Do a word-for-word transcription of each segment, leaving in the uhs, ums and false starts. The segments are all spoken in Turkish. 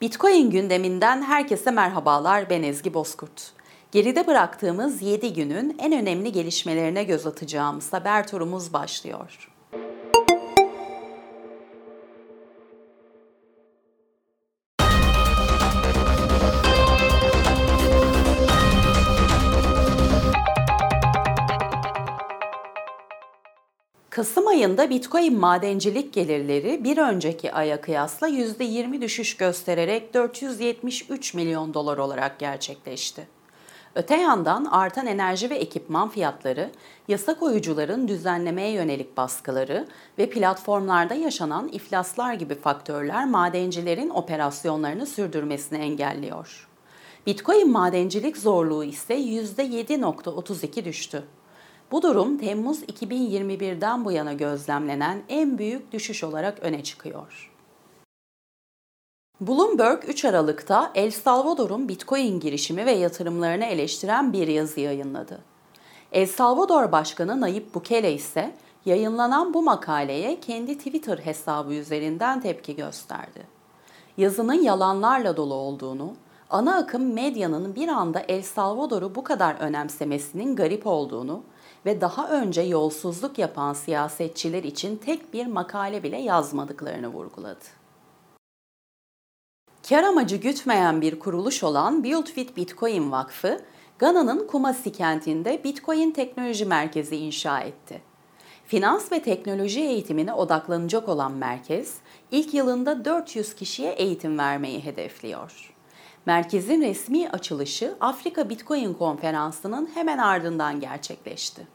Bitcoin gündeminden herkese merhabalar, ben Ezgi Bozkurt. Geride bıraktığımız yedi günün en önemli gelişmelerine göz atacağımız haber turumuz başlıyor. Kasım ayında Bitcoin madencilik gelirleri bir önceki aya kıyasla yüzde yirmi düşüş göstererek dört yüz yetmiş üç milyon dolar olarak gerçekleşti. Öte yandan artan enerji ve ekipman fiyatları, yasa koyucuların düzenlemeye yönelik baskıları ve platformlarda yaşanan iflaslar gibi faktörler madencilerin operasyonlarını sürdürmesini engelliyor. Bitcoin madencilik zorluğu ise yüzde yedi virgül otuz iki düştü. Bu durum Temmuz iki bin yirmi birden bu yana gözlemlenen en büyük düşüş olarak öne çıkıyor. Bloomberg üç Aralık'ta El Salvador'un Bitcoin girişimi ve yatırımlarını eleştiren bir yazı yayınladı. El Salvador Başkanı Nayib Bukele ise yayınlanan bu makaleye kendi Twitter hesabı üzerinden tepki gösterdi. Yazının yalanlarla dolu olduğunu, ana akım medyanın bir anda El Salvador'u bu kadar önemsemesinin garip olduğunu ve daha önce yolsuzluk yapan siyasetçiler için tek bir makale bile yazmadıklarını vurguladı. Kar amacı gütmeyen bir kuruluş olan Built With Bitcoin Vakfı, Gana'nın Kumasi kentinde Bitcoin Teknoloji Merkezi inşa etti. Finans ve teknoloji eğitimine odaklanacak olan merkez, ilk yılında dört yüz kişiye eğitim vermeyi hedefliyor. Merkezin resmi açılışı Afrika Bitcoin Konferansı'nın hemen ardından gerçekleşti.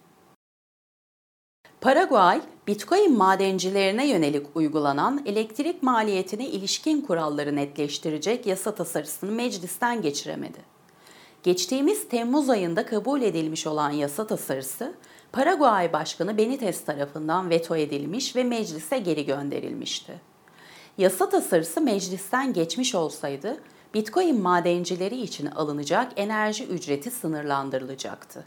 Paraguay, Bitcoin madencilerine yönelik uygulanan elektrik maliyetine ilişkin kuralları netleştirecek yasa tasarısını meclisten geçiremedi. Geçtiğimiz Temmuz ayında kabul edilmiş olan yasa tasarısı, Paraguay Başkanı Benítez tarafından veto edilmiş ve meclise geri gönderilmişti. Yasa tasarısı meclisten geçmiş olsaydı, Bitcoin madencileri için alınacak enerji ücreti sınırlandırılacaktı.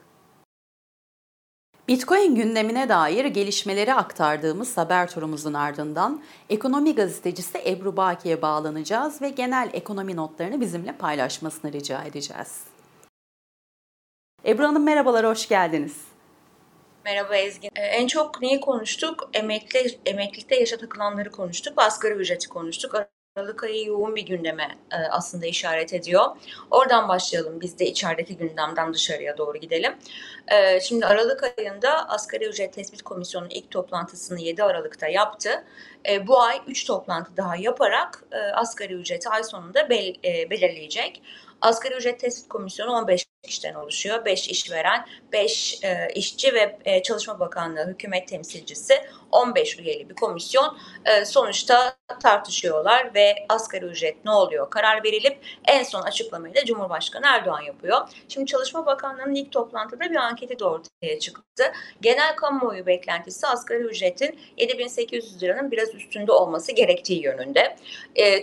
Bitcoin gündemine dair gelişmeleri aktardığımız haber turumuzun ardından ekonomi gazetecisi Ebru Baki'ye bağlanacağız ve genel ekonomi notlarını bizimle paylaşmasını rica edeceğiz. Ebru Hanım merhabalar, hoş geldiniz. Merhaba Ezgi. En çok neyi konuştuk? Emekli, emeklilikte yaşa takılanları konuştuk, asgari ücreti konuştuk. Aralık ayı yoğun bir gündeme aslında işaret ediyor. Oradan başlayalım. Biz de içerideki gündemden dışarıya doğru gidelim. Şimdi Aralık ayında Asgari Ücret Tespit Komisyonu'nun ilk toplantısını yedi Aralık'ta yaptı. Bu ay üç toplantı daha yaparak asgari ücreti ay sonunda bel- belirleyecek. Asgari Ücret Tespit Komisyonu on beş kişiden oluşuyor. beş işveren, beş işçi ve Çalışma Bakanlığı hükümet temsilcisi on beş üyeli bir komisyon. Sonuçta tartışıyorlar ve asgari ücret ne oluyor karar verilip en son açıklamayı da Cumhurbaşkanı Erdoğan yapıyor. Şimdi Çalışma Bakanlığı'nın ilk toplantıda bir anketi de ortaya çıktı. Genel kamuoyu beklentisi asgari ücretin yedi bin sekiz yüz liranın biraz üstünde olması gerektiği yönünde.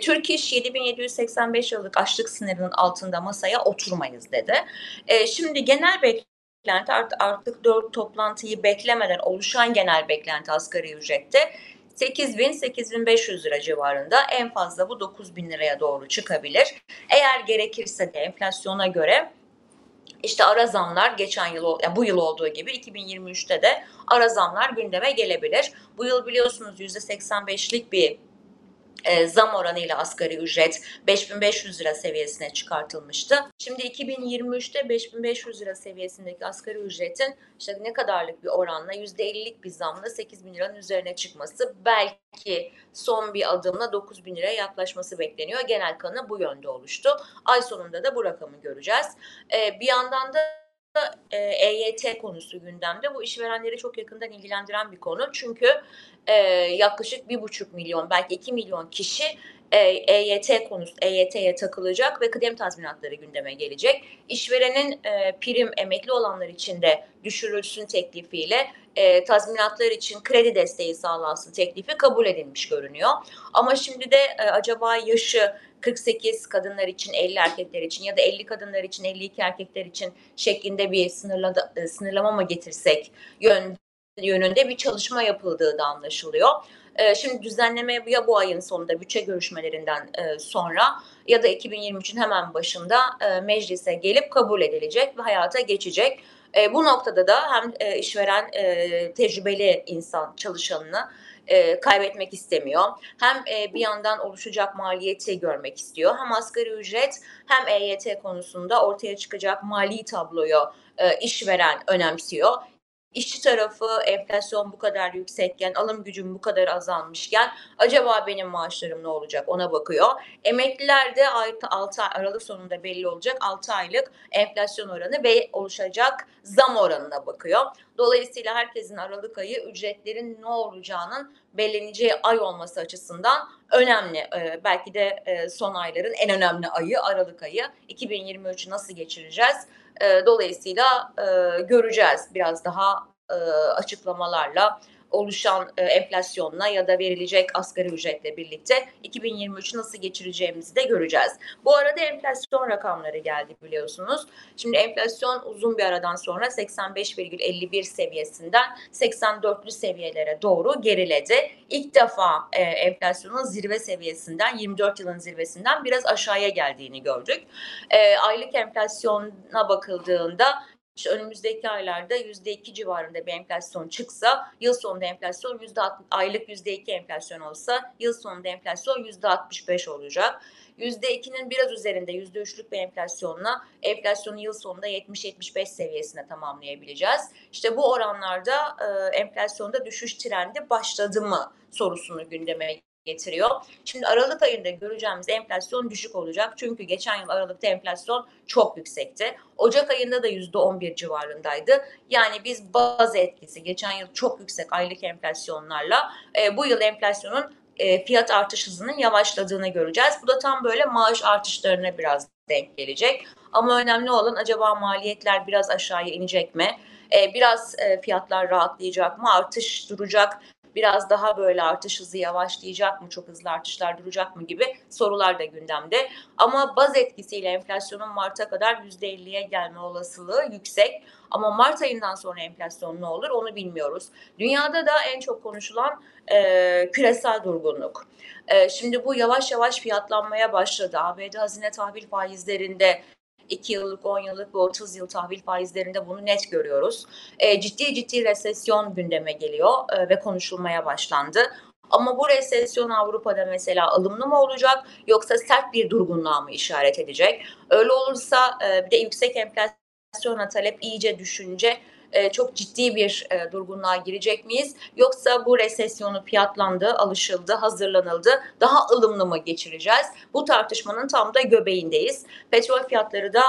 Türk İş yedi bin yedi yüz seksen beş liralık açlık sınırının altında masaya oturmayız dedi. E, şimdi genel beklenti artık dört toplantıyı beklemeden oluşan genel beklenti asgari ücrette sekiz bin - sekiz bin beş yüz lira civarında, en fazla bu dokuz bin liraya doğru çıkabilir. Eğer gerekirse de enflasyona göre İşte ara zamlar geçen yıl, yani bu yıl olduğu gibi iki bin yirmi üçte de ara zamlar gündeme gelebilir. Bu yıl biliyorsunuz yüzde seksen beşlik bir E, zam oranıyla asgari ücret beş bin beş yüz lira seviyesine çıkartılmıştı. Şimdi iki bin yirmi üçte beş bin beş yüz lira seviyesindeki asgari ücretin işte ne kadarlık bir oranla, yüzde ellilik bir zamla sekiz bin liranın üzerine çıkması, belki son bir adımla dokuz bin liraya yaklaşması bekleniyor. Genel kanı bu yönde oluştu. Ay sonunda da bu rakamı göreceğiz. E, bir yandan da E Y T konusu gündemde. Bu işverenleri çok yakından ilgilendiren bir konu. Çünkü e, yaklaşık bir buçuk milyon, belki iki milyon kişi e, EYT konusu E Y T'ye takılacak ve kıdem tazminatları gündeme gelecek. İşverenin e, prim emekli olanlar için de düşürülsün teklifiyle e, tazminatlar için kredi desteği sağlansın teklifi kabul edilmiş görünüyor. Ama şimdi de e, acaba yaşı kırk sekiz kadınlar için, elli erkekler için ya da elli kadınlar için, elli iki erkekler için şeklinde bir sınırla, sınırlama mı getirsek yön, yönünde bir çalışma yapıldığı da anlaşılıyor. E, şimdi düzenleme ya bu ayın sonunda bütçe görüşmelerinden e, sonra ya da iki bin yirmi üçün hemen başında e, meclise gelip kabul edilecek ve hayata geçecek. E, bu noktada da hem e, işveren e, tecrübeli insan çalışanını e, kaybetmek istemiyor. Hem e, bir yandan oluşacak maliyeti görmek istiyor. Hem asgari ücret hem E Y T konusunda ortaya çıkacak mali tabloyu e, işveren önemsiyor. İşçi tarafı enflasyon bu kadar yüksekken, alım gücüm bu kadar azalmışken acaba benim maaşlarım ne olacak ona bakıyor. Emekliler de altı ay, Aralık sonunda belli olacak altı aylık enflasyon oranı ve oluşacak zam oranına bakıyor. Dolayısıyla herkesin Aralık ayı ücretlerin ne olacağının belirleneceği ay olması açısından önemli. Ee, belki de e, son ayların en önemli ayı Aralık ayı. iki bin yirmi üçü nasıl geçireceğiz? E, dolayısıyla e, göreceğiz biraz daha e, açıklamalarla oluşan e, enflasyonla ya da verilecek asgari ücretle birlikte iki bin yirmi üçü nasıl geçireceğimizi de göreceğiz. Bu arada enflasyon rakamları geldi biliyorsunuz. Şimdi enflasyon uzun bir aradan sonra seksen beş virgül elli bir seviyesinden seksen dörtlü seviyelere doğru geriledi. İlk defa e, enflasyonun zirve seviyesinden yirmi dört yılın zirvesinden biraz aşağıya geldiğini gördük. E, aylık enflasyona bakıldığında İşte önümüzdeki aylarda yüzde iki civarında bir enflasyon çıksa, yıl sonunda enflasyon yüzde altmış, aylık yüzde iki enflasyon olsa, yıl sonunda enflasyon yüzde altmış beş olacak. yüzde ikinin biraz üzerinde yüzde üçlük bir enflasyonla enflasyonu yıl sonunda yetmiş yetmiş beş seviyesine tamamlayabileceğiz. İşte bu oranlarda e, enflasyonda düşüş trendi başladı mı sorusunu gündeme getiriyor. Şimdi Aralık ayında göreceğimiz enflasyon düşük olacak. Çünkü geçen yıl Aralık'ta enflasyon çok yüksekti. Ocak ayında da yüzde on bir civarındaydı. Yani biz baz etkisi geçen yıl çok yüksek aylık enflasyonlarla e, bu yıl enflasyonun e, fiyat artış hızının yavaşladığını göreceğiz. Bu da tam böyle maaş artışlarına biraz denk gelecek. Ama önemli olan acaba maliyetler biraz aşağıya inecek mi? E, biraz e, fiyatlar rahatlayacak mı? Artış duracak biraz daha böyle artış hızı yavaşlayacak mı, çok hızlı artışlar duracak mı gibi sorular da gündemde. Ama baz etkisiyle enflasyonun Mart'a kadar yüzde elliye gelme olasılığı yüksek. Ama Mart ayından sonra enflasyon ne olur onu bilmiyoruz. Dünyada da en çok konuşulan e, küresel durgunluk. E, şimdi bu yavaş yavaş fiyatlanmaya başladı. A B D hazine tahvil faizlerinde iki yıllık, on yıllık ve otuz yıl tahvil faizlerinde bunu net görüyoruz. E, ciddi ciddi resesyon gündeme geliyor e, ve konuşulmaya başlandı. Ama bu resesyon Avrupa'da mesela alımlı mı olacak yoksa sert bir durgunluğa mı işaret edecek? Öyle olursa e, bir de yüksek enflasyona talep iyice düşünce e, çok ciddi bir e, durgunluğa girecek miyiz? Yoksa bu resesyonu fiyatlandı, alışıldı, hazırlanıldı, daha ılımlı mı geçireceğiz? Bu tartışmanın tam da göbeğindeyiz. Petrol fiyatları da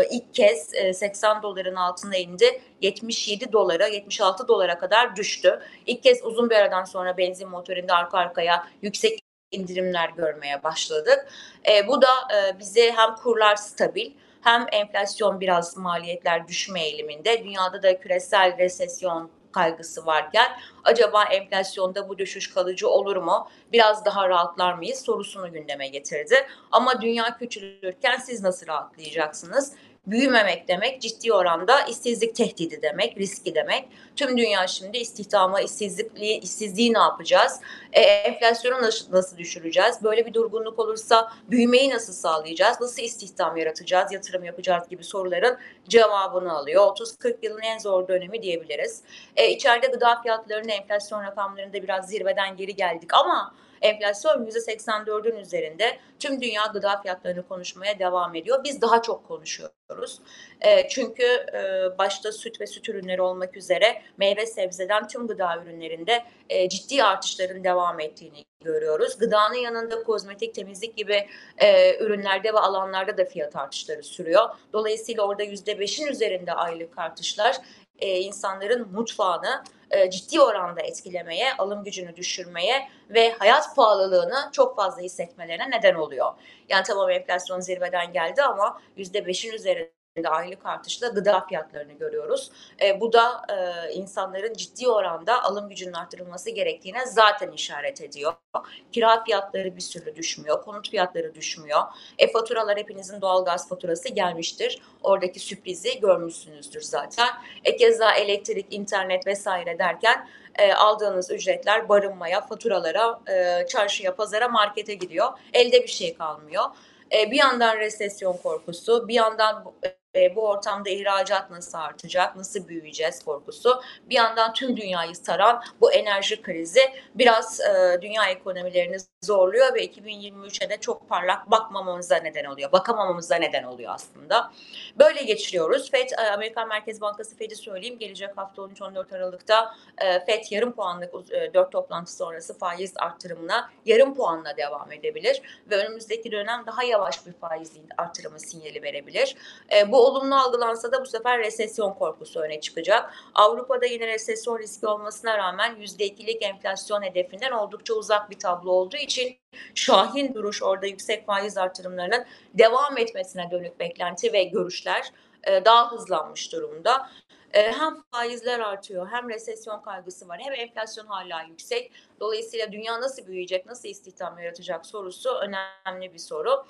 e, ilk kez e, seksen doların altına indi. yetmiş yedi dolara, yetmiş altı dolara kadar düştü. İlk kez uzun bir aradan sonra benzin motorunda arka arkaya yüksek indirimler görmeye başladık. E, bu da e, bize hem kurlar stabil, hem enflasyon biraz maliyetler düşme eğiliminde, dünyada da küresel resesyon kaygısı varken acaba enflasyonda bu düşüş kalıcı olur mu? Biraz daha rahatlar mıyız sorusunu gündeme getirdi. Ama dünya küçülürken siz nasıl rahatlayacaksınız? Büyümemek demek ciddi oranda işsizlik tehdidi demek, riski demek. Tüm dünya şimdi istihdama, işsizliği, işsizliği ne yapacağız? E, enflasyonu nasıl, nasıl düşüreceğiz? Böyle bir durgunluk olursa büyümeyi nasıl sağlayacağız? Nasıl istihdam yaratacağız, yatırım yapacağız gibi soruların cevabını alıyor. otuz kırk yılın en zor dönemi diyebiliriz. E, içeride gıda fiyatlarının enflasyon rakamlarında biraz zirveden geri geldik ama enflasyon yüzde seksen dördün üzerinde. Tüm dünya gıda fiyatlarını konuşmaya devam ediyor. Biz daha çok konuşuyoruz. E, çünkü e, başta süt ve süt ürünleri olmak üzere meyve sebzeden tüm gıda ürünlerinde e, ciddi artışların devam ettiğini görüyoruz. Gıdanın yanında kozmetik, temizlik gibi e, ürünlerde ve alanlarda da fiyat artışları sürüyor. Dolayısıyla orada yüzde beşin üzerinde aylık artışlar e, insanların mutfağını ciddi oranda etkilemeye, alım gücünü düşürmeye ve hayat pahalılığını çok fazla hissetmelerine neden oluyor. Yani tamam enflasyon zirveden geldi ama yüzde beşin üzerinde aylık artışla gıda fiyatlarını görüyoruz. E, bu da e, insanların ciddi oranda alım gücünün artırılması gerektiğine zaten işaret ediyor. Kira fiyatları bir sürü düşmüyor, konut fiyatları düşmüyor. E, faturalar, hepinizin doğalgaz faturası gelmiştir. Oradaki sürprizi görmüşsünüzdür zaten. E, keza elektrik, internet vesaire derken e, aldığınız ücretler barınmaya, faturalara, e, çarşıya, pazara, markete gidiyor. Elde bir şey kalmıyor. E, bir yandan resesyon korkusu, bir yandan E, bu ortamda ihracat nasıl artacak, nasıl büyüyeceğiz korkusu. Bir yandan tüm dünyayı saran bu enerji krizi biraz e, dünya ekonomilerini zorluyor ve iki bin yirmi üç'e de çok parlak bakmamamıza neden oluyor. Bakamamamıza neden oluyor aslında. Böyle geçiriyoruz. F E D, e, Amerikan Merkez Bankası F E D'i söyleyeyim. Gelecek hafta on üç on dört Aralık'ta e, F E D yarım puanlık e, dört toplantı sonrası faiz artırımına yarım puanla devam edebilir. Ve önümüzdeki dönem daha yavaş bir faiz artırımı sinyali verebilir. E, bu olumlu algılansa da bu sefer resesyon korkusu öne çıkacak. Avrupa'da yine resesyon riski olmasına rağmen yüzde ikilik enflasyon hedefinden oldukça uzak bir tablo olduğu için şahin duruş orada yüksek faiz artırımlarının devam etmesine dönük beklenti ve görüşler daha hızlanmış durumda. Hem faizler artıyor, hem resesyon kaygısı var, hem enflasyon hala yüksek. Dolayısıyla dünya nasıl büyüyecek, nasıl istihdam yaratacak sorusu önemli bir soru.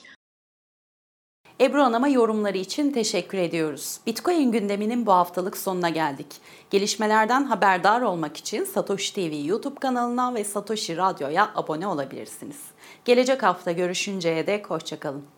Ebru Hanım'a yorumları için teşekkür ediyoruz. Bitcoin gündeminin bu haftalık sonuna geldik. Gelişmelerden haberdar olmak için Satoshi T V YouTube kanalına ve Satoshi Radyo'ya abone olabilirsiniz. Gelecek hafta görüşünceye dek hoşça kalın.